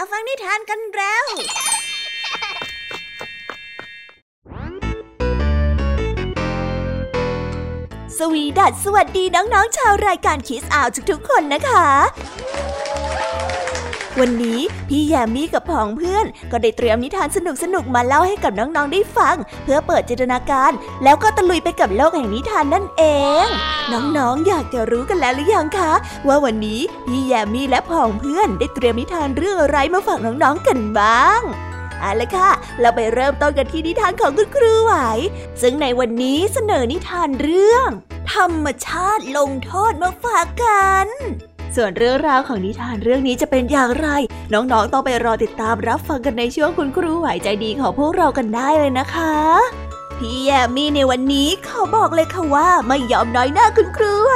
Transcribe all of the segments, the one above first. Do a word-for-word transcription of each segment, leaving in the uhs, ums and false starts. มาฟังนิทานกันแล้วสวีดัสสวัสดีน้องๆชาวรายการคิสอาวทุกๆคนนะคะวันนี้พี่แยมมี่กับผองเพื่อนก็ได้เตรียมนิทานสนุกๆมาเล่าให้กับน้องๆได้ฟังเพื่อเปิดจินตนาการแล้วก็ตะลุยไปกับโลกแห่งนิทานนั่นเองน้องๆอยากจะรู้กันแล้วหรือยังคะว่าวันนี้พี่แยมมี่และผองเพื่อนได้เตรียมนิทานเรื่องอะไรมาฝากน้องๆกันบ้างเอาล่ะค่ะเราไปเริ่มต้นกันที่นิทานของคุณครูไหวซึ่งในวันนี้เสนอนิทานเรื่องธรรมชาติลงโทษมาฝากกันส่วนเรื่องราวของนิทานเรื่องนี้จะเป็นอย่างไรน้องๆต้องไปรอติดตามรับฟังกันในช่วงคุณครูไหวใจดีของพวกเรากันได้เลยนะคะพี่แยมมี่ในวันนี้ขอบอกเลยค่ะว่าไม่ยอมน้อยหน้าคุณครูไหว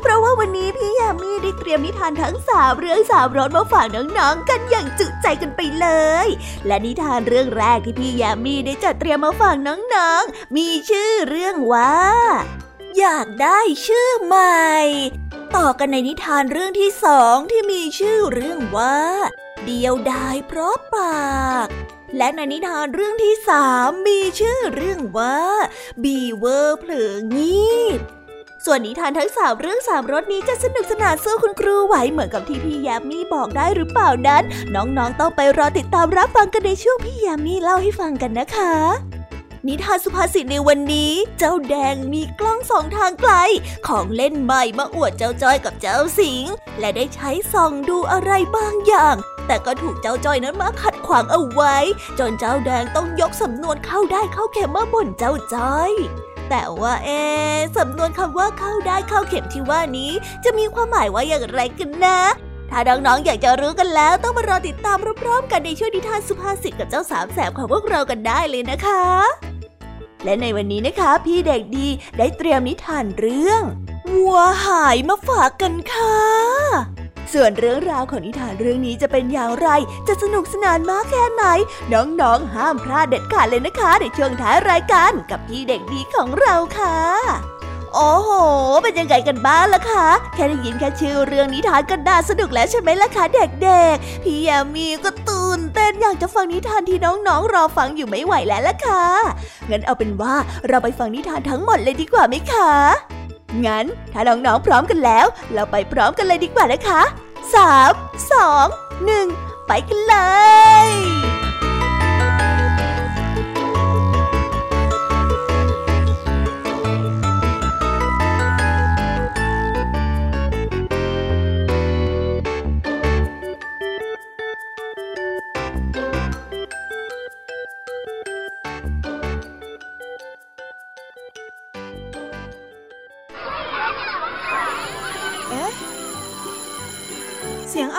เพราะว่าวันนี้พี่แยมมี่ได้เตรียมนิทานทั้งสามเรื่องสามรสมาฝากน้องๆกันอย่างจุใจกันไปเลยและนิทานเรื่องแรกที่พี่แยมมี่ได้จัดเตรียมมาฝากน้องๆมีชื่อเรื่องว่าอยากได้ชื่อใหม่ต่อกันในนิทานเรื่องที่สองที่มีชื่อเรื่องว่าเดียวดายเพราะปากและในนิทานเรื่องที่สามมีชื่อเรื่องว่าบีเวอร์เผลองีบส่วนนิทานทั้งสามเรื่องสามรสนี้จะสนุกสนานสู้คุณครูไหวเหมือนกับที่พี่แยมมี่บอกได้หรือเปล่านั้นน้องๆต้องไปรอติดตามรับฟังกันในช่วงพี่แยมมี่เล่าให้ฟังกันนะคะนิทานสุภาษิตในวันนี้เจ้าแดงมีกล้องสองทางไกลของเล่นใหม่มาอวดเจ้าจ้อยกับเจ้าสิงและได้ใช้ส่องดูอะไรบางอย่างแต่ก็ถูกเจ้าจ้อยนั้นมาขัดขวางเอาไว้จนเจ้าแดงต้องยกสำนวนเข้าได้เข้าเข็มมาบ่นเจ้าจ้อยแต่ว่าเอ๊ะสำนวนคำว่าเข้าได้เข้าเข็มที่ว่านี้จะมีความหมายว่าอย่างไรกันนะถ้าน้องๆอยากจะรู้กันแล้วต้องมารอติดตามพร้อมๆกันในช่วงนิทานสุภาษิตกับเจ้าสามแสบของพวกเรากันได้เลยนะคะและในวันนี้นะคะพี่เด็กดีได้เตรียมนิทานเรื่องวัวหายมาฝากกันค่ะส่วนเรื่องราวของนิทานเรื่องนี้จะเป็นอย่างไรจะสนุกสนานมากแค่ไหนน้องๆห้ามพลาดเด็ดขาดเลยนะคะในช่วงท้ายรายการกับพี่เด็กดีของเราค่ะโอ้โหเป็นยังไงกันบ้างล่ะคะแค่ได้ยินแค่ชื่อเรื่องนิทานก็น่าสนุกแล้วใช่ไหมล่ะคะเด็กๆพี่แยมมี่ก็ตื่นเต้นอยากจะฟังนิทานที่น้องๆรอฟังอยู่ไม่ไหวแล้วล่ะค่ะงั้นเอาเป็นว่าเราไปฟังนิทานทั้งหมดเลยดีกว่าไหมคะงั้นถ้าน้องๆพร้อมกันแล้วเราไปพร้อมกันเลยดีกว่านะคะสามสองหนึ่งไปกันเลย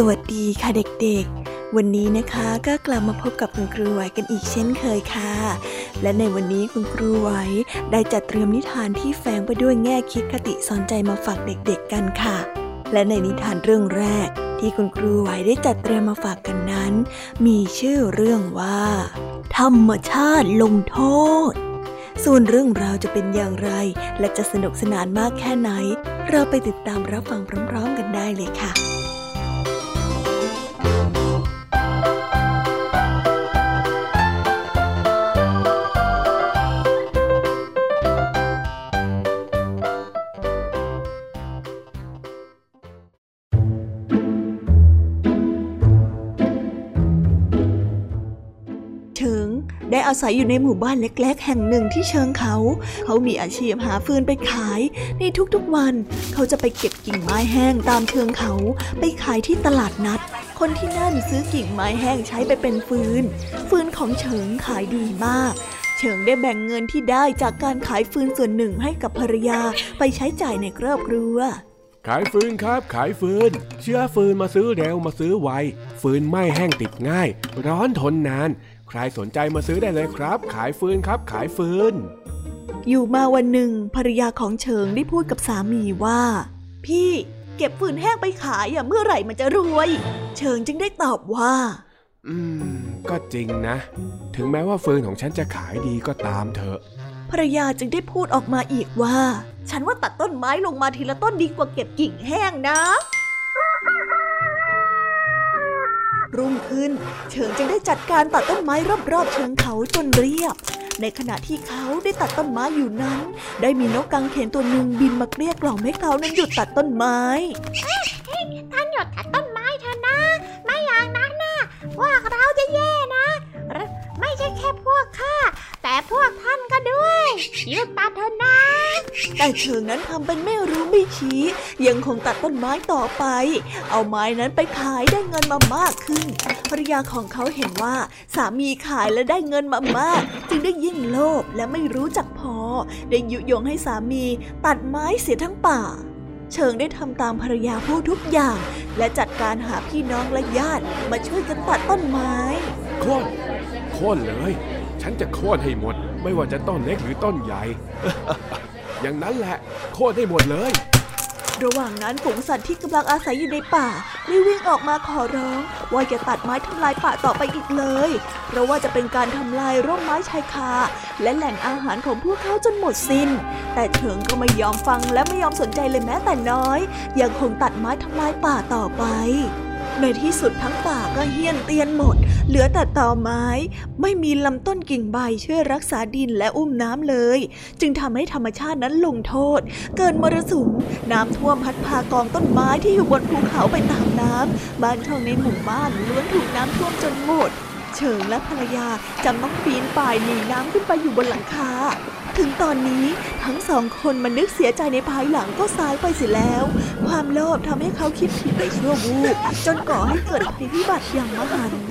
สวัสดีค่ะเด็กๆวันนี้นะคะก็กลับมาพบกับคุณครูไหวกันอีกเช่นเคยค่ะและในวันนี้คุณครูไหวได้จัดเตรียมนิทานที่แฝงไปด้วยแง่คิดคติสอนใจมาฝากเด็กๆกันค่ะและในนิทานเรื่องแรกที่คุณครูไหวได้จัดเตรียมมาฝากกันนั้นมีชื่อเรื่องว่าธรรมชาติลงโทษส่วนเรื่องราวจะเป็นอย่างไรและจะสนุกสนานมากแค่ไหนเราไปติดตามรับฟังพร้อมๆกันได้เลยค่ะอาศัยอยู่ในหมู่บ้านเล็กๆแห่งหนึ่งที่เชิงเขาเขามีอาชีพหาฟืนไปขายในทุกๆวันเขาจะไปเก็บกิ่งไม้แห้งตามเชิงเขาไปขายที่ตลาดนัดคนที่นั่นซื้อกิ่งไม้แห้งใช้ไปเป็นฟืนฟืนของเฉิงขายดีมาก เฉิงได้แบ่งเงินที่ได้จากการขายฟืนส่วนหนึ่งให้กับภรรยาไปใช้จ่ายในครอบครัวขายฟืนครับขายฟืนเชื้อฟืนมาซื้อเร็วมาซื้อไวฟืนไหม้แห้งติดง่ายร้อนทนนานใครสนใจมาซื้อได้เลยครับขายฟืนครับขายฟืนอยู่มาวันหนึ่งภรรยาของเฉิงได้พูดกับสามีว่าพี่เก็บฟืนแห้งไปขายอ่ะเมื่อไหร่มันจะรวยเฉิงจึงได้ตอบว่าอืมก็จริงนะถึงแม้ว่าฟืนของฉันจะขายดีก็ตามเถอะภรรยาจึงได้พูดออกมาอีกว่าฉันว่าตัดต้นไม้ลงมาทีละต้นดีกว่าเก็บกิ่งแห้งนะรุ่งขึ้นเฉิงจึงได้จัดการตัดต้นไม้รอบๆเชิงเขาจนเรียบในขณะที่เขาได้ตัดต้นไม้อยู่นั้นได้มีนกกังเขนตัวหนึ่งบินมาเกลี้ยกล่อมให้เขานั้นหยุดตัดต้นไม้ท่านหยุดตัดต้นไม้เถอะนะไม่อย่างนั้นนะว่าเราจะแย่นะไม่ใช่แค่พวกข้าแต่พวกท่านก็ด้วยหยุดตัดเถอะนะแต่เฉิงนั้นทำเป็นไม่รู้ไม่ชี้ยังคงตัดต้นไม้ต่อไปเอาไม้นั้นไปขายได้เงินมามากขึ้นภรรยาของเขาเห็นว่าสามีขายและได้เงินมามากจึงได้ยิ่งโลภและไม่รู้จักพอได้ยุยงให้สามีตัดไม้เสียทั้งป่าเฉิงได้ทำตามภรรยาพูดทุกอย่างและจัดการหาพี่น้องและญาติมาช่วยกันตัดต้นไม้โค่นโค่นเลยฉันจะโค่นให้หมดไม่ว่าจะต้นเล็กหรือต้นใหญ่ อย่างนั้นแหละโค่นให้หมดเลยระหว่างนั้นฝูงสัตว์ที่กำลังอาศัยอยู่ในป่าได้วิ่งออกมาขอร้องว่าอย่าตัดไม้ทำลายป่าต่อไปอีกเลยเพราะว่าจะเป็นการทำลายร่มไม้ชายคาและแหล่งอาหารของพวกเขาจนหมดสิ้นแต่เฉิงก็ไม่ยอมฟังและไม่ยอมสนใจเลยแม้แต่น้อยยังคงตัดไม้ทำลายป่าต่อไปในที่สุดทั้งป่าก็เหี้ยนเตียนหมดเหลือแต่ตอไม้ไม่มีลำต้นกิ่งใบช่วยรักษาดินและอุ้มน้ำเลยจึงทำให้ธรรมชาตินั้นลงโทษเกิดมรสุมน้ำท่วมพัดพากองต้นไม้ที่อยู่บนภูเขาไปตามน้ำบ้านช่องในหมู่บ้านล้วนถูกน้ำท่วมจนหมดเฉิงและภรรยาจำต้องปีนป่ายหนีน้ำขึ้นไปอยู่บนหลังคาถึงตอนนี้ทั้งสองคนมันนึกเสียใจในภายหลังก็สายไปเสียแล้วความโลภทำให้เขาคิดผิดไปชั่ววูบจนก่อให้เกิดภัยพิบัติอย่างมหันต์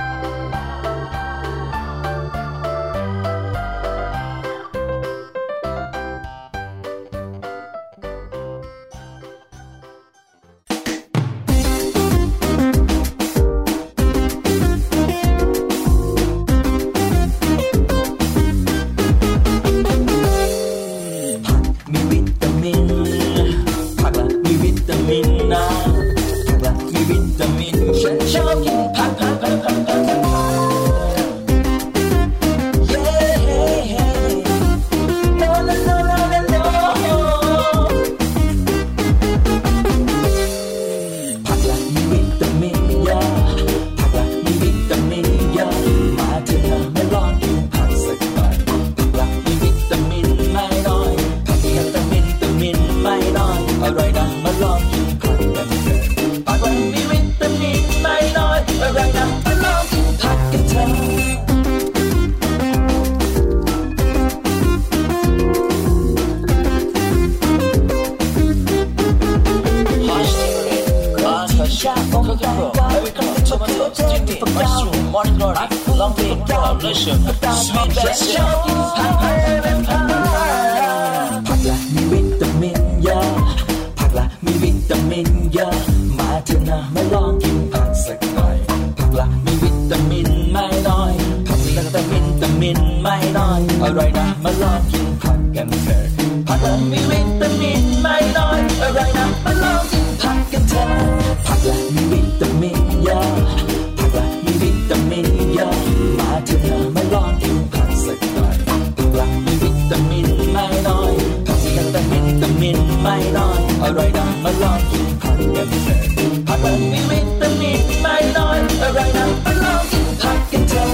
ผักละมีวิตามินเยอะมาเถอะนะมาลองกินผักสักหน่อย มินไม่น้อยอร่อยนะมาลองกินผักกันเถอะผักและมีวิตามินไม่น้อยอร่อยนะมาลองกินผักกันเถอะผักและมีวิตามินเยอะผักและมีวิตามินเยอะมาเถอะนะมาลองกินผักสักหน่อยผักและมีวิตามินไม่น้อยผักและมีวิตามินไม่น้อยอร่อยนะมาลองกินผักกันเถอะผักและมีวิตามินไม่น้อยอร่อยนะมาลองกินผักกันเถอะ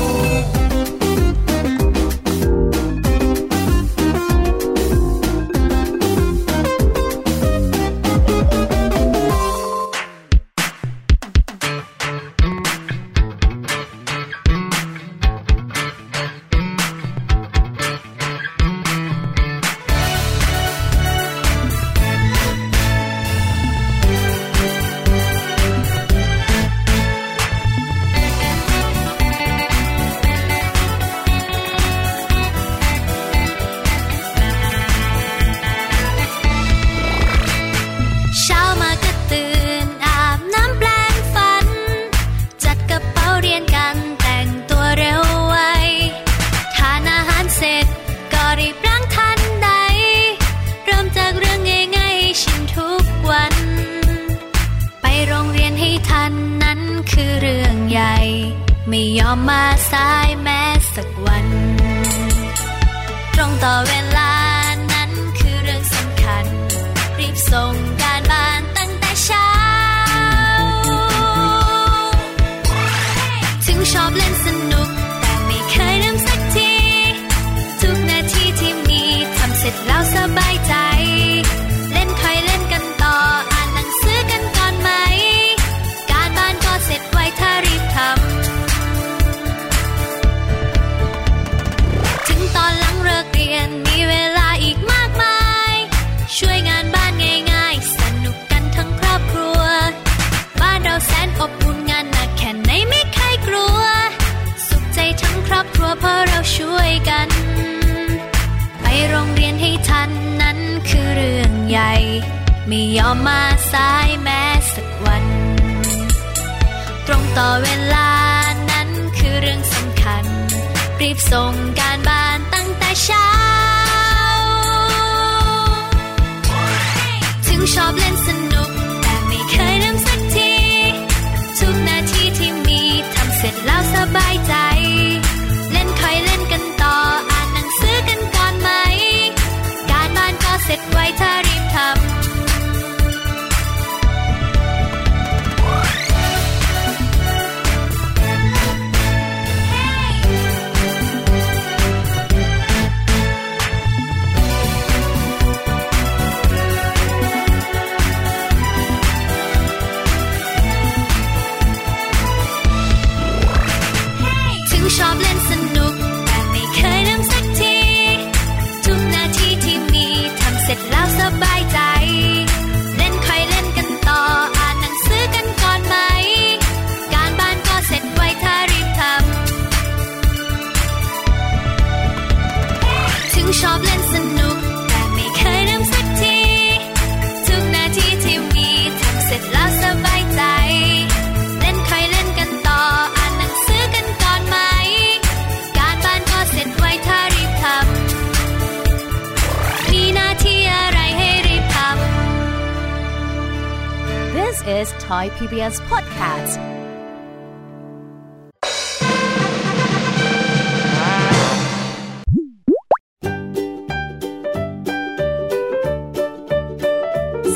ไม่ยอมมาสายแม้สักวันตรงต่อเวลานั้นคือเรื่องสำคัญรีบส่งการบ้านตั้งแต่เช้าถึงชอบเล่นสนุกแต่ไม่เคยลืมสักทีทุกนาทีที่มีทำเสร็จแล้วสบายใจเล่นคอยเล่นกันต่ออ่านหนังสือกันก่อนไหมการบ้านก็เสร็จไวถ้ารีบทำชอบเล่นสนุกแต่ไม่เคยลืมสักทีทุกนาทีที่มีทำเสร็จแล้วสบายใจเล่นคอยเล่นกันต่ออ่านหนังสือกันก่อนไหมการบ้านก็เสร็จไวถ้ารีบทำถึงชอบเล่นสนุกแต่ไม่เคยลืมสักทีทุกนาทีที่มีทำเสร็จแล้วสบายใจThis is Thai พี บี เอส Podcast สวีดัสสวัสดีค่ะน้อง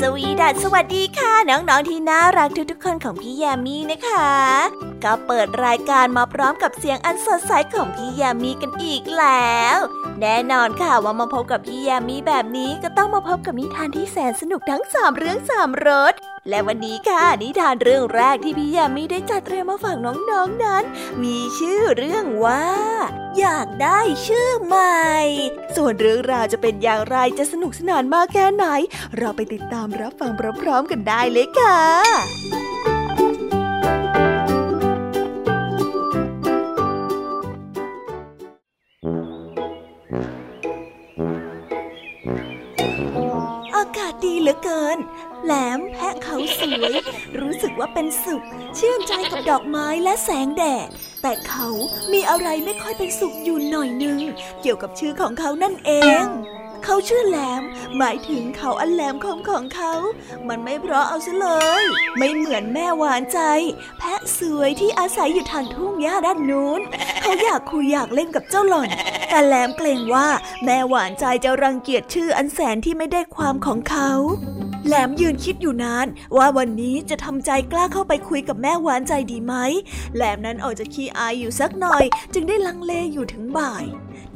ๆที่น่ารักทุกๆคนของพี่แยมมี่นะคะก็เปิดรายการมาพร้อมกับเสียงอันสดใสของพี่แยมมี่กันอีกแล้วแน่นอนค่ะว่ามาพบกับพี่แยมมี่แบบนี้ก็ต้องมาพบกับนิทานที่แสนสนุกทั้งสามเรื่องสามรสและวันนี้ค่ะนิทานเรื่องแรกที่พี่แยมมี่ได้จัดเตรียมมาฝากน้องๆนั้นมีชื่อเรื่องว่าอยากได้ชื่อใหม่ส่วนเรื่องราวจะเป็นอย่างไรจะสนุกสนานมากแค่ไหนเราไปติดตามรับฟังพร้อมๆกันได้เลยค่ะอากาศดีเหลือเกิน แหลมแพะเขาสวยรู้สึกว่าเป็นสุขชื่นใจกับดอกไม้และแสงแดดแต่เขามีอะไรไม่ค่อยเป็นสุขอยู่หน่อยนึงเกี่ยวกับชื่อของเขานั่นเองเขาชื่อแหลมหมายถึงเขาอันแหลมคมของเขามันไม่เพราะเอาซะเลยไม่เหมือนแม่หวานใจแพะสวยที่อาศัยอยู่ทางทุ่งหญ้าด้านนู้นเขาอยากคุยอยากเล่นกับเจ้าหล่อนแต่แหลมเกรงว่าแม่หวานใจจะรังเกียจชื่ออันแสนที่ไม่ได้ความของเขาแหลมยืนคิดอยู่นานว่าวันนี้จะทำใจกล้าเข้าไปคุยกับแม่หวานใจดีไหมแหลมนั้นออกจะขี้อายอยู่สักหน่อยจึงได้ลังเลอยู่ถึงบ่าย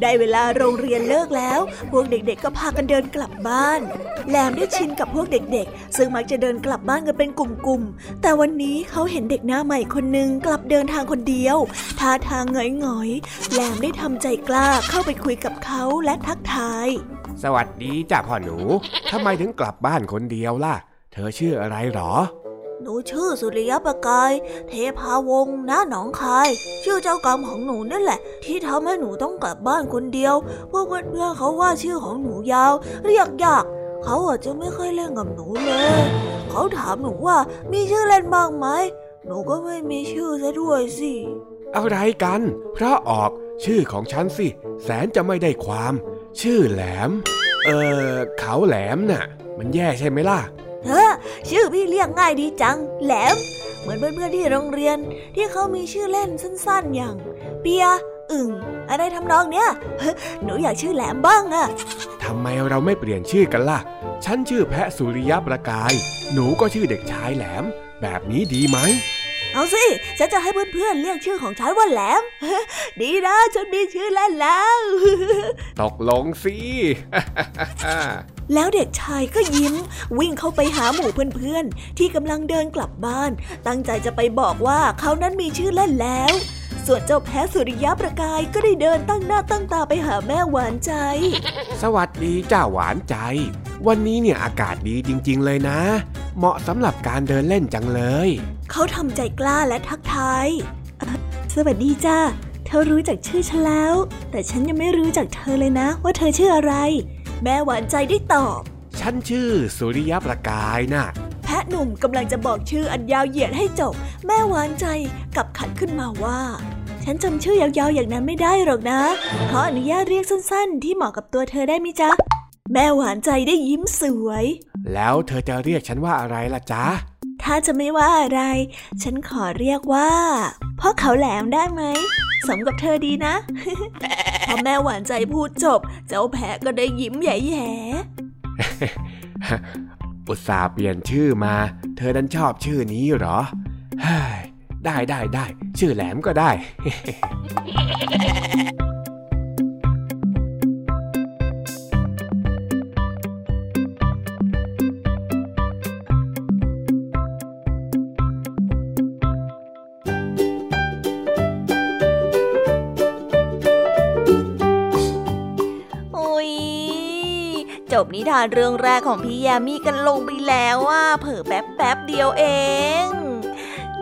ได้เวลาโรงเรียนเลิกแล้วพวกเด็กๆก็พากันเดินกลับบ้านแหลมได้ชินกับพวกเด็กๆซึ่งมักจะเดินกลับบ้านกันเป็นกลุ่มๆแต่วันนี้เขาเห็นเด็กหน้าใหม่คนนึงกลับเดินทางคนเดียวท่าทางหงอยๆแหลมได้ทำใจกล้าเข้าไปคุยกับเขาและทักทายสวัสดีจ้ะพ่อหนูทำไมถึงกลับบ้านคนเดียวล่ะเธอชื่ออะไรหรอหนูชื่อสุริยประกายเทพาวงศ์ณหนองคายชื่อเจ้ากรรมของหนูนั่นแหละที่ทำให้หนูต้องกลับบ้านคนเดียวพวกเพื่อนๆเขาว่าชื่อของหนูยาวเรียกยากเขาอาจจะไม่ค่อยเล่นกับหนูเลยเขาถามหนูว่ามีชื่อเล่นบ้างไหมหนูก็ไม่มีชื่อซะด้วยสิอะไรกันเพราะออกชื่อของฉันสิแสนจะไม่ได้ความชื่อแหลมเออเขาแหลมน่ะมันแย่ใช่ไหมล่ะเฮ้อชื่อพี่เรียกง่ายดีจังแหลมเหมือนเพื่อนๆที่โรงเรียนที่เขามีชื่อเล่นสั้นๆอย่างเปียอึ่งอะไรทำนองเนี้ยหนูอยากชื่อแหลมบ้างอะทำไมเราไม่เปลี่ยนชื่อกันล่ะฉันชื่อแพะสุริยประกายหนูก็ชื่อเด็กชายแหลมแบบนี้ดีไหมเอาสิฉันจะให้เพื่อนๆเรียกชื่อของฉันว่าแหลมดีนะฉันมีชื่อแล้วแล้วตกลงสิแล้วเด็กชายก็ยิ้มวิ่งเข้าไปหาหมู่เพื่อนๆที่กำลังเดินกลับบ้านตั้งใจจะไปบอกว่าเขานั้นมีชื่อเล่นแล้วส่วนเจ้าแพะสุริยประกายก็ได้เดินตั้งหน้าตั้งตาไปหาแม่หวานใจสวัสดีจ้าหวานใจวันนี้เนี่ยอากาศดีจริงๆเลยนะเหมาะสำหรับการเดินเล่นจังเลยเขาทำใจกล้าและทักทายสวัสดีจ้าเธอรู้จักชื่อฉันแล้วแต่ฉันยังไม่รู้จักเธอเลยนะว่าเธอชื่ออะไรแม่หวานใจได้ตอบฉันชื่อสุริยประกายนะแพะหนุ่มกำลังจะบอกชื่ออันยาวเหยียดให้จบแม่หวานใจกลับขัดขึ้นมาว่าฉันจำชื่อยาวๆอย่างนั้นไม่ได้หรอกนะขออนุญาตเรียกสั้นๆที่เหมาะกับตัวเธอได้มั้ยจ๊ะแม่หวานใจได้ยิ้มสวยแล้วเธอจะเรียกฉันว่าอะไรล่ะจ๊ะถ้าจะไม่ว่าอะไรฉันขอเรียกว่าพ่อเขาแหลมได้ไหมสมกับเธอดีนะ พอแม่หวานใจพูดจบเจ้าแพะก็ได้ยิ้มแย่ๆอุตส่าห์เปลี่ยนชื่อมาเธอดันชอบชื่อนี้เหรอได้ได้ได้ชื่อแหลมก็ได้ จบนิทานเรื่องแรกของพี่ยามีกันลงไปแล้วว่าเผลอแป๊บแป๊บเดียวเอง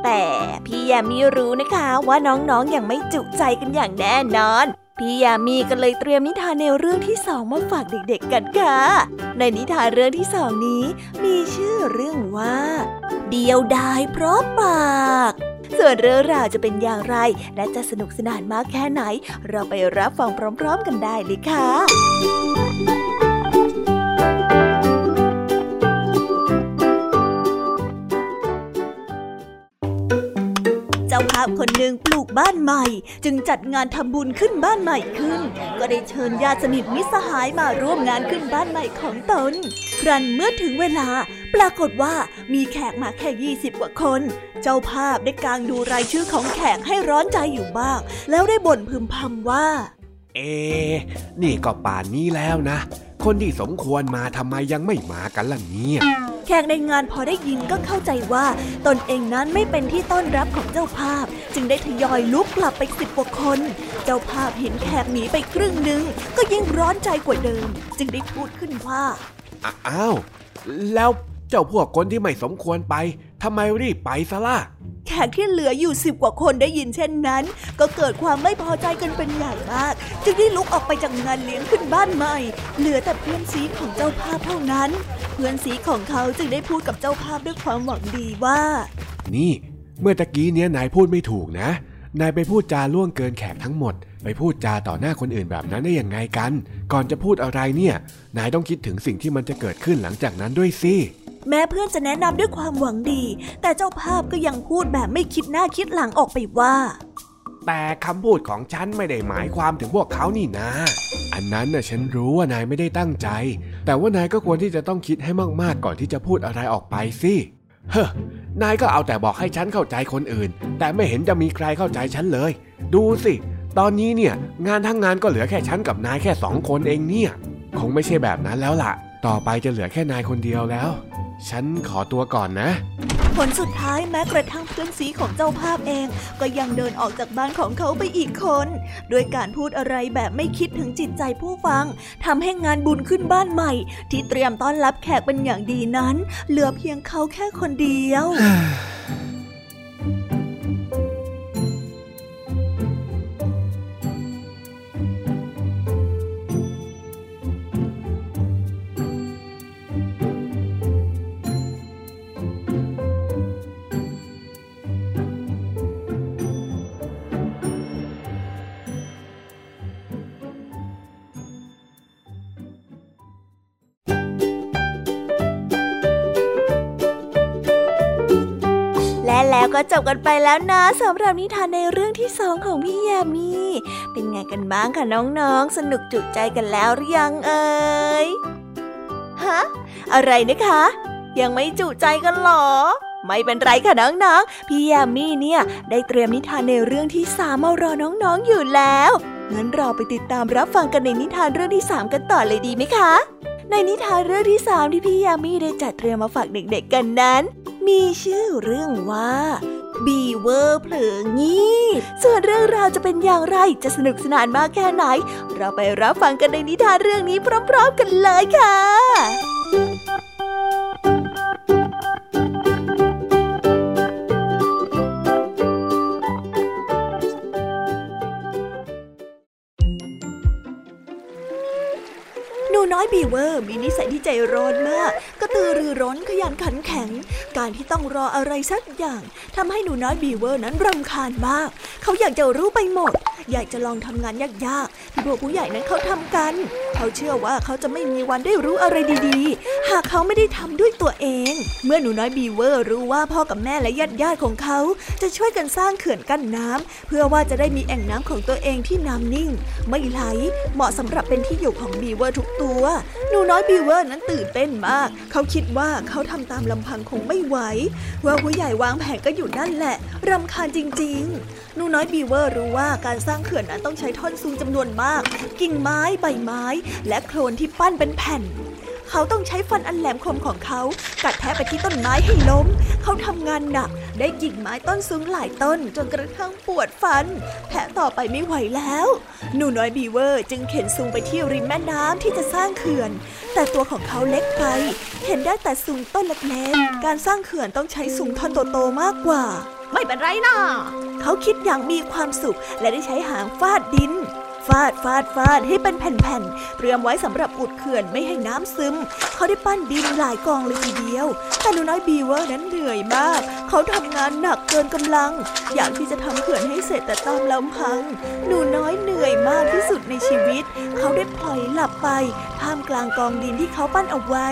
แต่พี่ยามีรู้นะคะว่าน้องๆยังไม่จุใจกันอย่างแน่นอนพี่ยามีก็เลยเตรียมนิทานแนวเรื่องที่สองมาฝากเด็กๆกันค่ะในนิทานเรื่องที่สองนี้มีชื่อเรื่องว่าเดียวดายเพราะปากส่วนเรื่องราวจะเป็นอย่างไรและจะสนุกสนานมากแค่ไหนเราไปรับฟังพร้อมๆกันได้เลยค่ะเจ้าภาพคนหนึ่งปลูกบ้านใหม่จึงจัดงานทำบุญขึ้นบ้านใหม่ขึ้นก็ได้เชิญญาติสนิทมิตรสหายมาร่วมงานขึ้นบ้านใหม่ของตนครั้นเมื่อถึงเวลาปรากฏว่ามีแขกมาแค่ยี่สิบกว่าคนเจ้าภาพได้กางดูรายชื่อของแขกให้ร้อนใจอยู่บ้างแล้วได้บ่นพึมพำว่าเอ๊ะนี่ก็ป่านนี้แล้วนะคนที่สมควรมาทำไมยังไม่มากันล่ะเนี่ยแขกในงานพอได้ยินก็เข้าใจว่าตนเองนั้นไม่เป็นที่ต้อนรับของเจ้าภาพจึงได้ทยอยลุกกลับไปสิบกว่าคนเจ้าภาพเห็นแขกหนีไปครึ่งนึงก็ยิ่งร้อนใจกว่าเดิมจึงได้พูดขึ้นว่าอ้าวแล้วเจ้าพวกคนที่ไม่สมควรไป ทำไมรีบไปซะล่ะแขกที่เหลืออยู่สิบกว่าคนได้ยินเช่นนั้นก็เกิดความไม่พอใจกันเป็นอย่างมากจึงได้ลุกออกไปจากงานเลี้ยงขึ้นบ้านใหม่เหลือแต่เพื่อนสีของเจ้าภาพเท่านั้นเพื่อนสีของเขาจึงได้พูดกับเจ้าภาพด้วยความหวังดีว่านี่เมื่อตะกี้เนี้ยนายพูดไม่ถูกนะนายไปพูดจาล่วงเกินแขกทั้งหมดไปพูดจาต่อหน้าคนอื่นแบบนั้นได้ยังไงกันก่อนจะพูดอะไรเนี่ยนายต้องคิดถึงสิ่งที่มันจะเกิดขึ้นหลังจากนั้นด้วยสิแม้เพื่อนจะแนะนำด้วยความหวังดีแต่เจ้าภาพก็ยังพูดแบบไม่คิดหน้าคิดหลังออกไปว่าแต่คำพูดของฉันไม่ได้หมายความถึงพวกเขานี่นะอันนั้นน่ะฉันรู้ว่านายไม่ได้ตั้งใจแต่ว่านายก็ควรที่จะต้องคิดให้มากๆก่อนที่จะพูดอะไรออกไปสิเฮ้อนายก็เอาแต่บอกให้ฉันเข้าใจคนอื่นแต่ไม่เห็นจะมีใครเข้าใจฉันเลยดูสิตอนนี้เนี่ยงานทั้งงานก็เหลือแค่ฉันกับนายแค่สองคนเองเนี่ยคงไม่ใช่แบบนั้นแล้วล่ะต่อไปจะเหลือแค่นายคนเดียวแล้วฉันขอตัวก่อนนะผลสุดท้ายแม้กระทั่งเพื่อนสีของเจ้าภาพเองก็ยังเดินออกจากบ้านของเขาไปอีกคนด้วยการพูดอะไรแบบไม่คิดถึงจิตใจผู้ฟังทำให้งานบุญขึ้นบ้านใหม่ที่เตรียมต้อนรับแขกเป็นอย่างดีนั้นเหลือเพียงเขาแค่คนเดียวก็จบกันไปแล้วนะสำหรับนิทานในเรื่องที่สองของพี่ยามีเป็นไงกันบ้างคะน้องๆสนุกจุใจกันแล้วหรือยังเอ่ยฮะอะไรนะคะยังไม่จุใจกันหรอไม่เป็นไรค่ะน้องๆพี่ยามีเนี่ยได้เตรียมนิทานในเรื่องที่สามมารอน้องๆอยู่แล้วงั้นเราไปติดตามรับฟังกันในนิทานเรื่องที่สามกันต่อเลยดีไหมคะในนิทานเรื่องที่สามที่พี่ยามีได้จัดเตรียมมาฝากเด็กๆกันนั้นมีชื่อเรื่องว่าบีเวอร์เผลองี่ส่วนเรื่องราวจะเป็นอย่างไรจะสนุกสนานมากแค่ไหนเราไปรับฟังกันในนิทานเรื่องนี้พร้อมๆกันเลยค่ะน้อยบีเวอร์มีนิสัยที่ใจร้อนมากกระตือรือร้นขยันขันแข็งการที่ต้องรออะไรสักอย่างทำให้หนูน้อยบีเวอร์นั้นรำคาญมากเขาอยากจะรู้ไปหมดอยากจะลองทำงานยากๆที่พวกผู้ใหญ่นั้นเขาทำกันเขาเชื่อว่าเขาจะไม่มีวันได้รู้อะไรดีๆหากเขาไม่ได้ทำด้วยตัวเองเมื่อหนูน้อยบีเวอร์รู้ว่าพ่อกับแม่และญาติญาติของเขาจะช่วยกันสร้างเขื่อนกั้นน้ำเพื่อว่าจะได้มีแอ่งน้ำของตัวเองที่น้ำนิ่งไม่ไหลเหมาะสำหรับเป็นที่อยู่ของบีเวอร์ทุกตัวหนูน้อยบีเวอร์นั้นตื่นเต้นมากเขาคิดว่าเขาทำตามลำพังคงไม่ไหวว่าผู้ใหญ่วางแผนก็อยู่นั่นแหละรำคาญจริงๆหนูน้อยบีเวอร์รู้ว่าการสร้างเขื่อนนั้นต้องใช้ท่อนซุงจำนวนมากกิ่งไม้ใบไม้และโคลนที่ปั้นเป็นแผ่นเขาต้องใช้ฟันอันแหลมคมของเขากัดแทะไปที่ต้นไม้ให้ล้มเขาทำงานหนักได้กิ่งไม้ต้นสูงหลายต้นจนกระทั่งปวดฟันแทะต่อไปไม่ไหวแล้วหนูน้อยบีเวอร์จึงเข็นซุงไปที่ริมแม่น้ำที่จะสร้างเขื่อนแต่ตัวของเขาเล็กไปเห็นได้แต่ซุงต้นเล็กๆการสร้างเขื่อนต้องใช้ซุงท่อนโตๆมากกว่าไม่เป็นไรนะเขาคิดอย่างมีความสุขและได้ใช้หางฟาดดินฟาดฟาดฟาดให้เป็นแผ่นๆเตรียมไว้สำหรับอุดเขื่อนไม่ให้น้ำซึมเขาได้ปั้นดินหลายกองเลยทีเดียวแต่หนูน้อยบีเวอร์นั้นเหนื่อยมากเขาทำงานหนักเกินกำลังอยากที่จะทำเขื่อนให้เสร็จแต่ตามลำพังหนูน้อยเหนื่อยมากที่สุดในชีวิตเขาได้พลอยหลับไปท่ามกลางกองดินที่เขาปั้นเอาไว้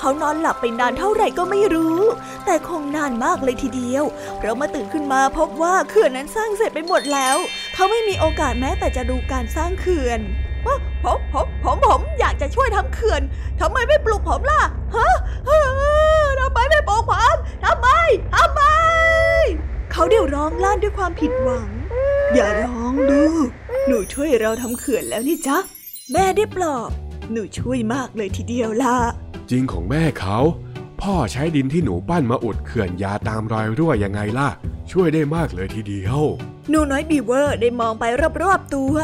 เขานอนหลับไปนานเท่าไหร่ก็ไม่รู้แต่คงนานมากเลยทีเดียวเรามาตื่นขึ้นมาพบว่าเขื่อนนั้นสร้างเสร็จไปหมดแล้วเขาไม่มีโอกาสแม้แต่จะดูการสร้างเขื่อนผมผมผมผมอยากจะช่วยทำเขื่อนทำไมไม่ปลุกผมล่ะฮะทำไมไม่ปลุกผมทำไมทำไมเขาเดี๋ยวร้องลั่นด้วยความผิดหวังอย่าร้องดูหนูช่วยเราทำเขื่อนแล้วนี่จ๊ะแม่ได้ปลอบหนูช่วยมากเลยทีเดียวล่ะจริงของแม่เขาพ่อใช้ดินที่หนูปั้นมาอุดเขื่อนยาตามรอยรั่วยังไงล่ะช่วยได้มากเลยทีเดียว หนูน้อยบีเวอร์ได้มองไปรอบๆตัว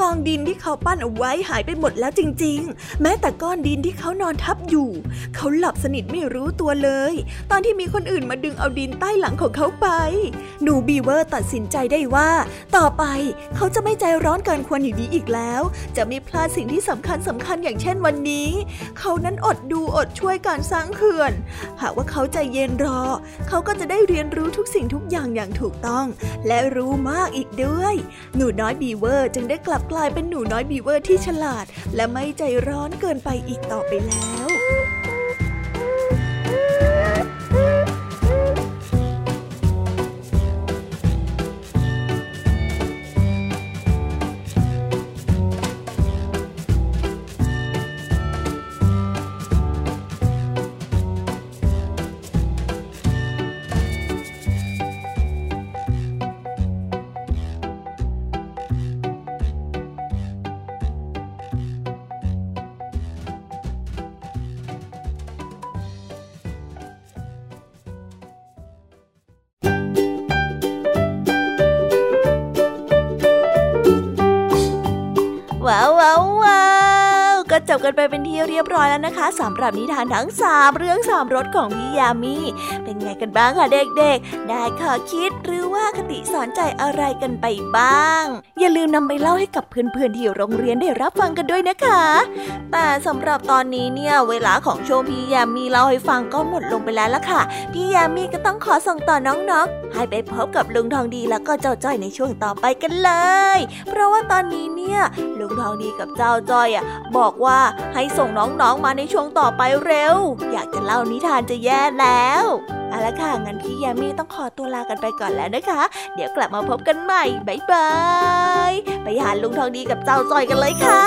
กองดินที่เขาปั้นเอาไว้หายไปหมดแล้วจริงๆแม้แต่ก้อนดินที่เขานอนทับอยู่เขาหลับสนิทไม่รู้ตัวเลยตอนที่มีคนอื่นมาดึงเอาดินใต้หลังของเขาไปหนูบีเวอร์ตัดสินใจได้ว่าต่อไปเขาจะไม่ใจร้อนเกินควรอย่างนี้อีกแล้วจะไม่พลาดสิ่งที่สำคัญสำคัญอย่างเช่นวันนี้เขานั้นอดดูอดช่วยการสร้างเขื่อนหากว่าเขาใจเย็นรอเขาก็จะได้เรียนรู้ทุกสิ่งทุกอย่างอย่างถูกต้องและรู้มากอีกด้วยหนูน้อยบีเวอร์จึงได้กลับกลายเป็นหนูน้อยบีเวอร์ที่ฉลาดและไม่ใจร้อนเกินไปอีกต่อไปแล้วจบกันไปเป็นที่เรียบร้อยแล้วนะคะสำหรับนิทานทั้งสามเรื่องสามรสของพี่ยามีเป็นไงกันบ้างคะเด็กๆได้ข้อคิดหรือว่าคติสอนใจอะไรกันไปบ้างอย่าลืมนำไปเล่าให้กับเพื่อนๆที่โรงเรียนได้รับฟังกันด้วยนะคะแต่สำหรับตอนนี้เนี่ยเวลาของโชว์พี่ยามีเล่าให้ฟังก็หมดลงไปแล้วล่ะค่ะพี่ยามีก็ต้องขอส่งต่อน้องๆให้ไปพบกับลุงทองดีแล้วก็เจ้าจ้อยในช่วงต่อไปกันเลยเพราะว่าตอนนี้เนี่ยลุงทองดีกับเจ้าจ้อยอ่ะบอกว่าให้ส่งน้องๆมาในช่วงต่อไปเร็วอยากจะเล่านิทานจะแย่แล้วเอาละค่ะงั้นพี่ยามีต้องขอตัวลากันไปก่อนแล้วนะคะเดี๋ยวกลับมาพบกันใหม่บ๊ายบายไปหาลุงทองดีกับเจ้าจอยกันเลยค่ะ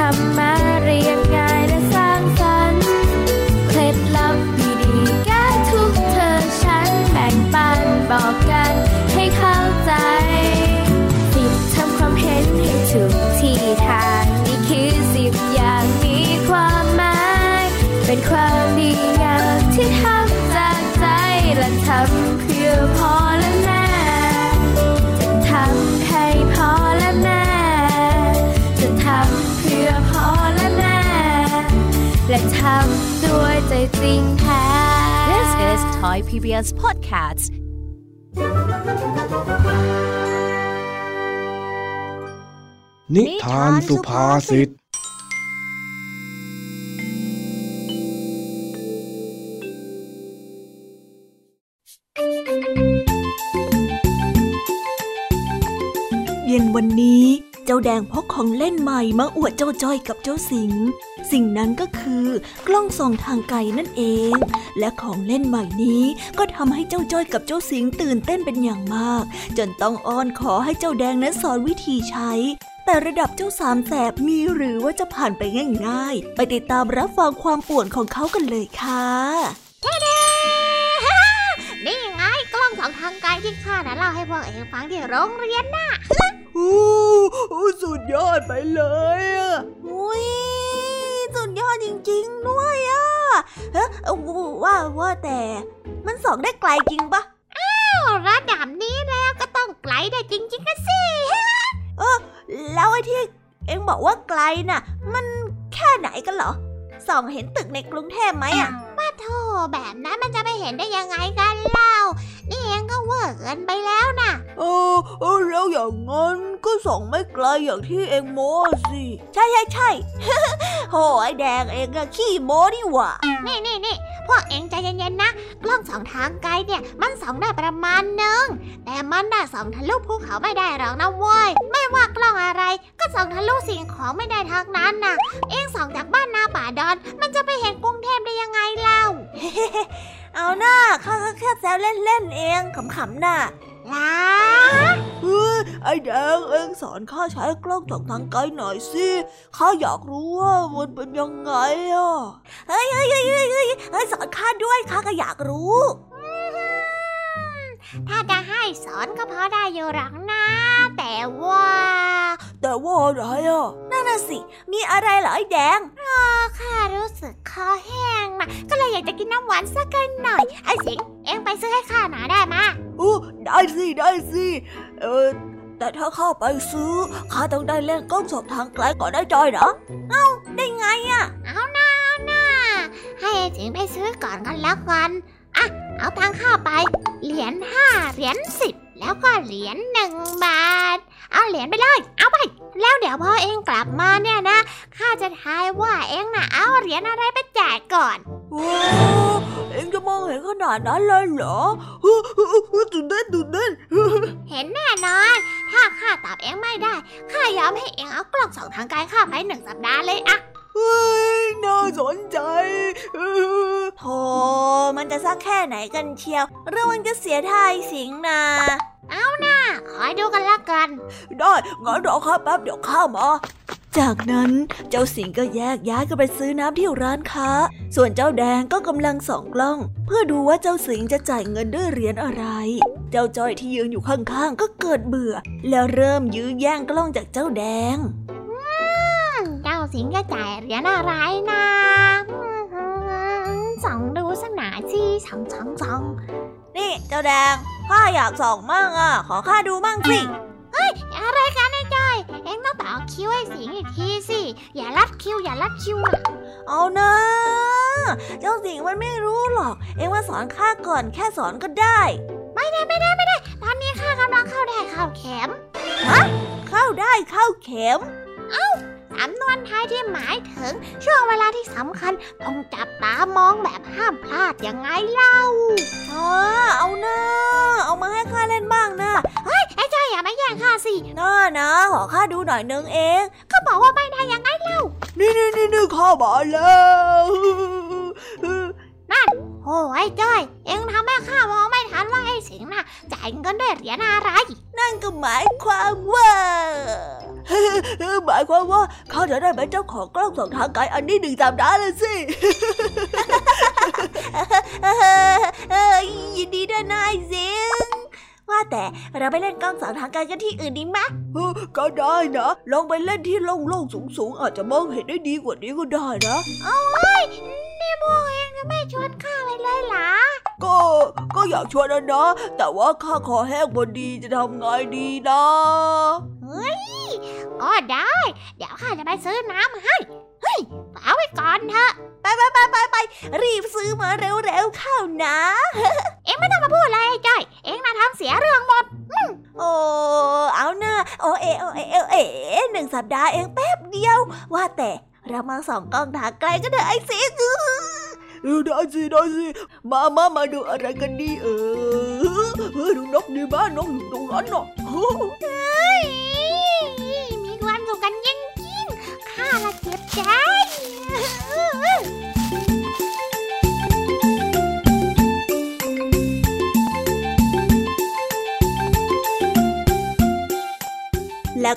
ทำมาเรียนงาน และทำด้วยใจจริงแท้ This is Thai พี บี เอส Podcastนิทานสุภาษิตเย็นวันนี้เจ้าแดงพกของเล่นใหม่มาอวดเจ้าจ้อยกับเจ้าสิงห์สิ่งนั้นก็คือกล้องส่องทางไกลนั่นเองและของเล่นใหม่นี้ก็ทำให้เจ้าจ้อยกับเจ้าสิงห์ตื่นเต้นเป็นอย่างมากจนต้องอ้อนขอให้เจ้าแดงนั้นสอนวิธีใช้แต่ระดับเจ้าสามแสบมีหรือว่าจะผ่านไปง่ายๆไปติดตามรับฟังความป่วนของเขากันเลยค่ะนี่ไงกล้องส่องทางไกลที่ข้าน่ะเล่าให้พวกเองฟังที่โรงเรียนน่ะโอ้สุดยอดไปเลยอ่ะอุ้ยสุดยอดจริงๆด้วยอ่ะฮะว่าว่าแต่มันส่องได้ไกลจริงปะอ้าวระดับนี้แล้วก็ต้องไกลได้จริงๆนะสิเออแล้วไอ้ที่เอ็งบอกว่าไกลน่ะมันแค่ไหนกันเหรอส่องเห็นตึกในกรุงเทพไหมอ่ะว่าโธ่แบบนั้นมันจะไปเห็นได้ยังไงกันเล่านี่เอ็งก็เวอร์เกินไปแล้วน่ะเออเออแล้วอย่างงั้นก็ส่องไม่ไกลอย่างที่เอ็งโม้สิใช่ใช่ใช่โหไอ้แดงเอ็งก็ขี้โม้นี่หว่านี่นี่นี่พวกเอ็งใจเย็นๆนะกล้องส่องทางไกลเนี่ยมันส่องได้ประมาณหนึ่งแต่มันน่ะส่องทะลุภูเขาไม่ได้หรอกนะเว้ยไม่ว่ากล้องอะไรก็ส่องทะลุสิ่งของไม่ได้ทางนั้นน่ะเอ็งส่องจากบ้านนาป่าดอนมันจะไปเห็นกรุงเทพได้ยังไงเล่า เอาหน้าข้าแค่แซวเล่นๆเองขำๆน่ะล่ะเฮ้ยไอ้แดงเอ็งสอนข้าใช้กล้องส่องทางไกลหน่อยสิข้าอยากรู้ว่ามันเป็นยังไงอ่ะเฮ้ยเฮ้ยเฮ้ยเฮ้ยเฮ้ยสอนข้าด้วยข้าก็อยากรู้ถ้าจะให้สอนก็พอได้อยู่หรอกนะแต่ว่าแต่ว่าอะไรอ่ะนั่นน่ะสิมีอะไรเหรอไอ้แดงอ๋อข้ารู้สึกคอแห้งนะก็เลยอยากจะกินน้ำหวานสักกันหน่อยไอ้สิงเอ็งไปซื้อให้ข้าหน่อยได้มะอู้ได้สิได้สิเออแต่ถ้าข้าไปซื้อข้าต้องได้เล่นกล้องส่องทางไกลก่อนได้จอยเหรอเอ้าได้ไงอ่ะเอาหน้าเอาหน้าให้ไอ้สิงไปซื้อก่อนกันแล้วกันอ่ะเอาตังค่าไปเหรียญห้าเหรียญสิบแล้วก็เหรียญหนึ่งบาทเอาเหรียญไปเลยเอาไปแล้วเดี๋ยวพอเองกลับมาเนี่ยนะข้าจะทายว่าเองน่ะเอาเหรียญอะไรไปแจกก่อนโอ้เองจะมองเห็นขนาดนั้นเลยเหรอตื่นเต้นตื่นเต้นเห็นแน่นอนถ้าข้าตอบเองไม่ได้ข้ายอมให้เองเอากล้องส่องทางไกลข้าไปหนึ่งสัปดาห์เลยอะเฮ้ยน่าสนใจโธ่มันจะซักแค่ไหนกันเชียวเรื่องมันจะเสียทายสิงนะเอาหน้าขอดูกันละกันได้งั้นรอข้าแป๊บเดี๋ยวข้ามาจากนั้นเจ้าสิงก็แยกย้ายกันไปซื้อน้ำที่ร้านค้าส่วนเจ้าแดงก็กำลังส่องกล้องเพื่อดูว่าเจ้าสิงจะจ่ายเงินด้วยเหรียญอะไรเจ้าจ้อยที่ยืนอยู่ข้างๆก็เกิดเบื่อแล้วเริ่มยื้อแย่งกล้องจากเจ้าแดงเจ้าสิงจะจ่ายเหรียญอะไรนะส่องดูสักหน่าสิส่องส่องส่องนี่เจ้าแดงข้าอยากส่องมั่งอ่ะขอข้าดูมั่งสิเฮ้ยอะไรกันไอ้จ้อยเอ็งต้องต่อคิวไอ้สิงอีกทีสิอย่าลัดคิวอย่าลัดคิวอ่ะเอานะเจ้าสิงมันไม่รู้หรอกเอ็งมาสอนข้าก่อนแค่สอนก็ได้ไม่ได้ไม่ได้ไม่ได้ตอนนี้ข้ากำลังเข้าได้เข้าเข็มฮะเข้าได้เข้าเข็มเอ้าสำนวนไทยที่หมายถึงช่วงเวลาที่สำคัญต้องจับตามองแบบห้ามพลาดยังไงเล่าอ๋อเอานะเอามาให้ข้าเล่นบ้างนะเฮ้ยไอ้จ้อยอย่ามาแย่งข้าสิน่านะขอข้าดูหน่อยนึงเองเขาบอกว่าไม่ได้ยังไงเล่านี่นี่นี่นี่ข้าบอกแล้วนั่นโอ้ไอ้จ้อยเอ็งทำให้ข้ามองไม่ทันว่าไอ้สิงห์น่ะจ่ายเงินด้วยเหรียญอะไรนั่นก็หมายความว่าหมายความว่าเขาจะได้เป็นเจ้าของกล้องส่องทางไกลอันนี้หนึ่งตามด้าเลยสิยินดีด้วยนายสิงว่าแต่เราไปเล่นกล้องส่องทางไกลกันที่อื่นดีไหมก็ได้นะลองไปเล่นที่โล่งๆสูงๆอาจจะมองเห็นได้ดีกว่านี้ก็ได้นะโอ้ยนี่พวกเองจะไม่ชวนข้าไปเลยหรอก็ก็อยากชวนนะนะแต่ว่าข้าคอแห้งพอดีจะทำไงดีนะเฮ้ยก็ได้เดี๋ยวข้าจะไปซื้อน้ำให้เฮ้ยไป าไว้ก่อนเถอะไปไปไปไปไปรีบซื้อมาเร็วๆเข้านะเอ็งไม่ต้องมาพูดอะไรจ้อยเอ็งน่ะทำเสียเรื่องหมดโอ้เอาหน้าโอเอโอเอโอเอหนึ่งสัปดาห์เอ็งแป๊บเดียวว่าแต่เรามาส่องกล้องถ่ายไกลก็ได้ไอ้สิได้สิได้สิมามามาดูอะไรกันดีเออดูนกดีบ้านนกอยู่ตรงนั้นน่ะมีความสุขกันจริงๆข้าละเจ็บใจแล้ว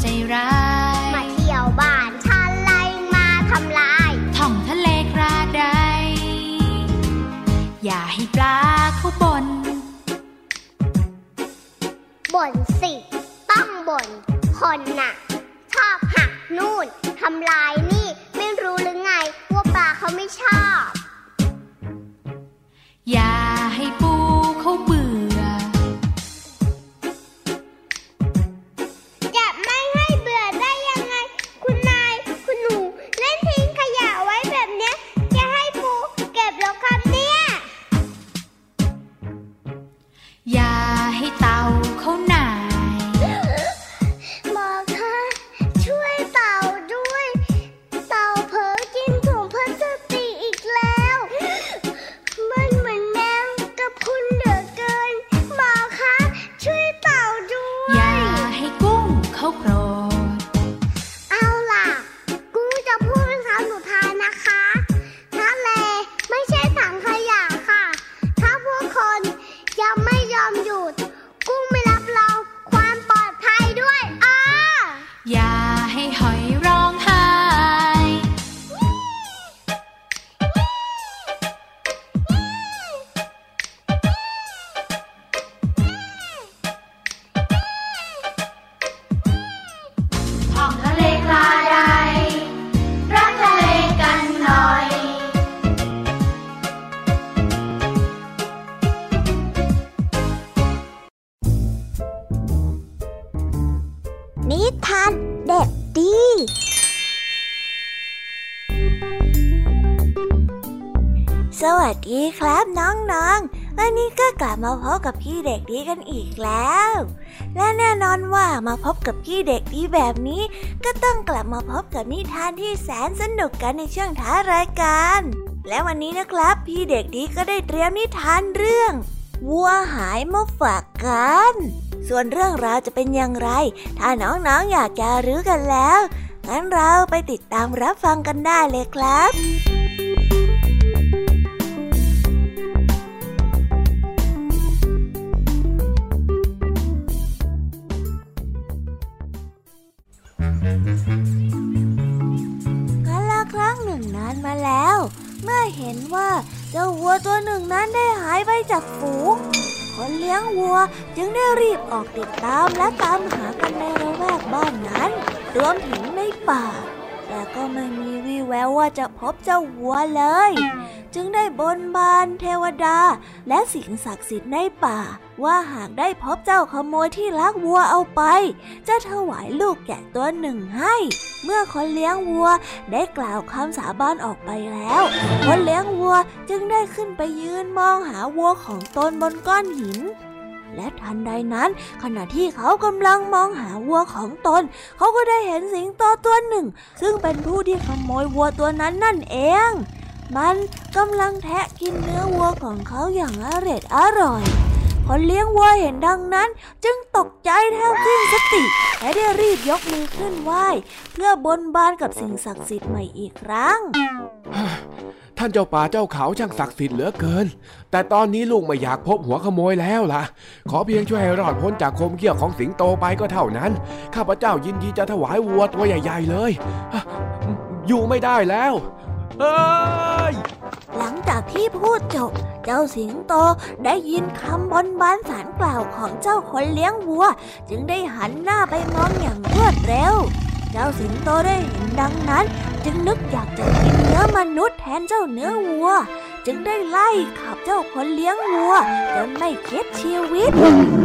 ใจร้ายมาเที่ยวบ้านฉันไล่มาทำลายท่องทะเลกระไดอย่าให้ปลาเขาบ่นบ่นสิต้องบ่นคนน่ะชอบหักนู่นทำลายนี่ไม่รู้หรือไงว่าปลาเขาไม่ชอบอย่าให้ปูเขาเบื่อจะไม่ให้เบื่อได้ยังไงคุณนายคุณหนูเล่นทิ้งขยะไว้แบบเนี้ยจะให้ปูเก็บหรอครับเนี่ยอย่าให้เต่าเขาหน่ายบอกค่ะช่วยเต่าด้วยเต่าเผลอกินถุงพลาสติกอีกแล้วมันเหมือนแมงกะพรุนเหลือเกินบอกค่ะช่วยเต่าด้วยอย่าให้กุ้งเขาโกรธเอาล่ะกูจะพูดเป็นคำสุดท้ายนะคะทะเลไม่ใช่ถังขยะค่ะถ้าผู้คนยังไม่ยอมหยุดกุ้งไม่รับรองความปลอดภัยด้วยอ้าอย่าให้หอยร้องไห้ท่องทะเลกระไดรักทะเลกันหน่อยนิทานเด็กดีสวัสดีครับน้องๆวันนี้ก็กลับมาพบกับพี่เด็กดีกันอีกแล้วและแน่นอนว่ามาพบกับพี่เด็กดีแบบนี้ก็ต้องกลับมาพบกับนิทานที่แสนสนุกกันในช่วงท้ายรายการและวันนี้นะครับพี่เด็กดีก็ได้เตรียมนิทานเรื่องวัวหายมาฝากกันส่วนเรื่องราวจะเป็นอย่างไรถ้าน้องๆ อ, อยากจะรู้กันแล้วงั้นเราไปติดตามรับฟังกันได้เลยครับกันละครั้งหนึ่งนานมาแล้วเมื่อเห็นว่าเจ้าวัวตัวหนึ่งนั้นได้หายไปจากฝูงคนเลี้ยงวัวจึงได้รีบออกติดตามและตามหากันในระแวกบ้านนั้นรวมถึงในป่าแต่ก็ไม่มีวี่แววว่าจะพบเจ้าวัวเลยจึงได้บนบานเทวดาและสิ่งศักดิ์สิทธิ์ในป่าว่าหากได้พบเจ้าขโมยที่ลักวัวเอาไปจะถวายลูกแกะตัวหนึ่งให้เมื่อคนเลี้ยงวัวได้กล่าวคำสาบานออกไปแล้วคนเลี้ยงวัวจึงได้ขึ้นไปยืนมองหาวัวของตนบนก้อนหินและทันใดนั้นขณะที่เขากำลังมองหาวัวของตนเขาก็ได้เห็นสิงโตตัวหนึ่งซึ่งเป็นผู้ที่ขโมยวัวตัวนั้นนั่นเองมันกำลังแทะกินเนื้อวัวของเขาอย่างอร่อยอร่อยคนเลี้ยงวัวเห็นดังนั้นจึงตกใจแทบสิ้นสติและได้รีบยกมือขึ้นไหว้เพื่อบนบานกับสิ่งศักดิ์สิทธิ์ใหม่อีกครั้งท่านเจ้าป่าเจ้าเขาช่างศักดิ์สิทธิ์เหลือเกินแต่ตอนนี้ลูกไม่อยากพบหัวขโมยแล้วล่ะขอเพียงช่วยให้รอดพ้นจากคมเขี้ยวของสิงโตไปก็เท่านั้นข้าพเจ้ายินดีจะถวายวัวตัวใหญ่ๆเลยอยู่ไม่ได้แล้วหลังจากที่พูดจบเจ้าสิงโตได้ยินคำบนบานสารกล่าวของเจ้าคนเลี้ยงวัวจึงได้หันหน้าไปมองอย่างรวดเร็วเจ้าสิงโตได้เห็นดังนั้นจึงนึกอยากจะกินเนื้อมนุษย์แทนเจ้าเนื้อวัวจึงได้ไล่ขับเจ้าคนเลี้ยงวัวจนไม่คิดชีวิต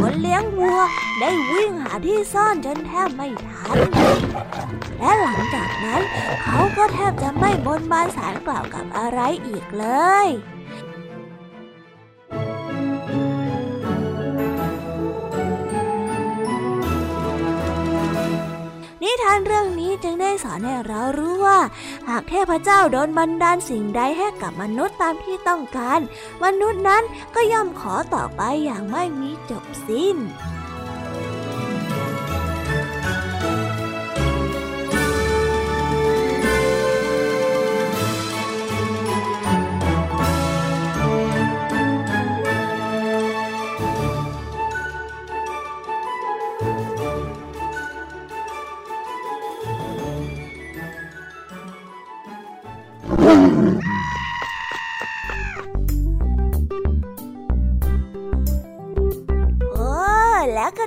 คนเลี้ยงวัวได้วิ่งหาที่ซ่อนจนแทบไม่ทันและหลังจากนั้นเขาก็แทบจะไม่บนบานสารกล่าวกับอะไรอีกเลยนิทานเรื่องนี้จึงได้สอนให้เรารู้ว่าหากเทพเจ้าโดนบันดาลสิ่งใดให้กับมนุษย์ตามที่ต้องการมนุษย์นั้นก็ย่อมขอต่อไปอย่างไม่มีจบสิ้น แล้วก็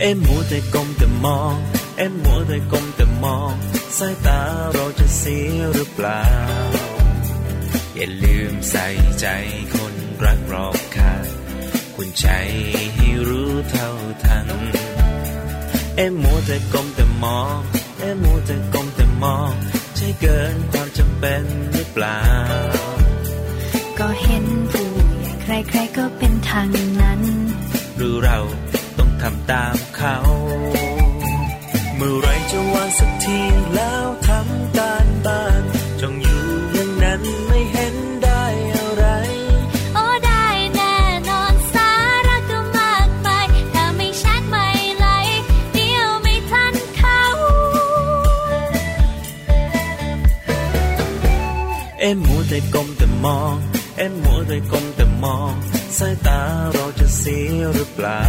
เอ็มมัวแต่ก้มแต่มองเอ็มมัวแต่ก้มแต่มองสายตาเราจะเสียหรือเปล่าอย่าลืมใส่ใจคนรักรอบข้างคุณใจให้รู้เท่าทันเอ็มมัวแต่ก้มแต่มองเอ็มมัวแต่ก้มแต่มองใช่เกินความจำเป็นหรือเปล่าก็เห็นผู้ใหญ่ใครๆก็เป็นทางนั้นหรือเราทำตามเขาเมื่อไรจะวางสักทีแล้วทำตามบ้านจงอยู่อย่างนั้นไม่เห็นได้อะไรโอ้ได้แน่นอนสาระก็มากไปถ้าไม่ชัดไม่ไหลเดี๋ยวไม่ทันเขาเอ็มมัวแต่ก้มแต่มองเอ็มมัวแต่ก้มแต่มองสายตาเราจะเสียหรือเปล่า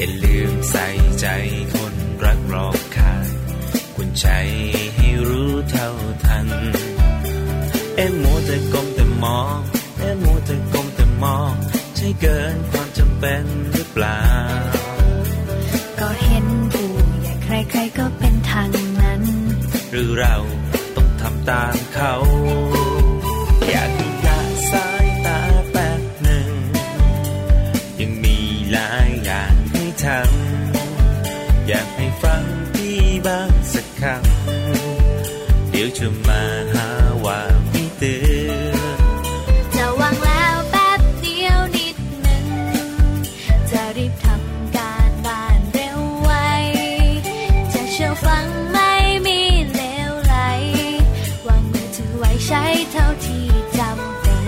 อย่าลืมใส่ใจคนรักรอบข้างคุณใจให้รู้เท่าทันเอ็มมัวแต่ก้มแต่มองเอ็มมัวแต่ก้มแต่มองใช่เกินความจำเป็นหรือเปล่าก็เห็นผู้ใหญ่ใครๆก็เป็นทางนั้นหรือเราต้องทำตามเขาอย่าทิ้งละสายตาแป๊บหนึ่งยังมีหลายอย่างอยากให้ฟังพี่บ้างสักคำเดี๋ยวจะมาหาว่าไม่เตือนจะวางแล้วแป๊บเดียวนิดหนึ่งจะรีบทำการบ้านเร็วไวจะเชื่อฟังไม่มีเลวไหลวางมือถือไว้ใช้เท่าที่จำเป็น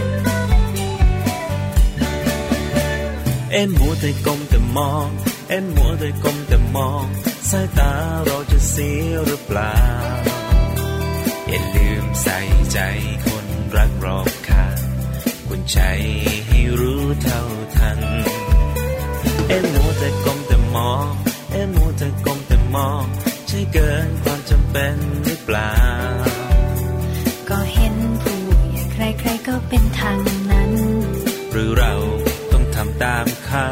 เอ็มมัวแต่ก้มแต่มองเอ็มมัวแต่ก้มแต่มองสายตาเราจะเสียหรือเปล่าอย่าลืมใส่ใจคนรักรอบข้างคุณใจให้รู้เท่าทันเอ็มมัวแต่ก้มแต่มองเอ็มมัวแต่ก้มแต่มองใช่เกินความจำเป็นหรือเปล่าก็เห็นผู้ใหญ่ใครๆก็เป็นทางนั้นหรือเราต้องทำตามเขา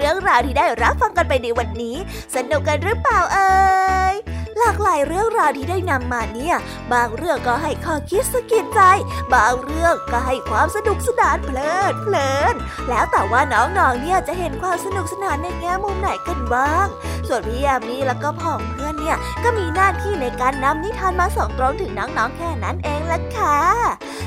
เรื่องราวที่ได้รับฟังกันไปในวันนี้สนุกกันหรือเปล่าเอ่ยหลากหลายเรื่องราวที่ได้นำมาเนี่ยบางเรื่องก็ให้ข้อคิดสะกิดใจบางเรื่องก็ให้ความสนุกสนานเพลิดเพลินแล้วแต่ว่าน้องๆเนี่ยจะเห็นความสนุกสนานในแง่มุมไหนกันบ้างส่วนพี่ยามีแล้วก็พ่องเพื่อนเนี่ยก็มีหน้าที่ในการนำนิทานมาส่งตรงถึงน้องๆแค่นั้นเองล่ะค่ะ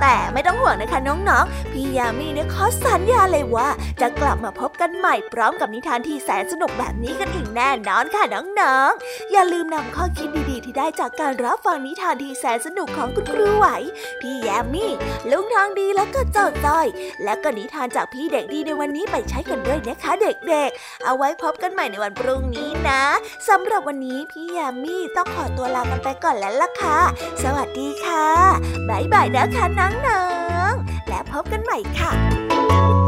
แต่ไม่ต้องห่วงนะคะน้องๆพี่ยามีเนี่ยขอสัญญาเลยว่าจะกลับมาพบกันใหม่พร้อมกับนิทานที่แสนสนุกแบบนี้กันอีกแน่นอนค่ะน้องๆอย่าลืมนำข้อคิดดีๆที่ได้จากการรับฟังนิทานที่แสนสนุกของคุณครูไหวพี่ยามีลุงทองดีแล้วก็เจ้าจ้อยและก็นิทานจากพี่เด็กดีในวันนี้ไปใช้กันด้วยนะคะเด็กๆเอาไว้พบกันใหม่ในวันพรุ่งนี้นะสำหรับวันนี้พี่ยามีต้องขอตัวลากันไปก่อนแล้วล่ะค่ะสวัสดีค่ะบ๊ายบายนะคะน้องๆและพบกันใหม่ค่ะ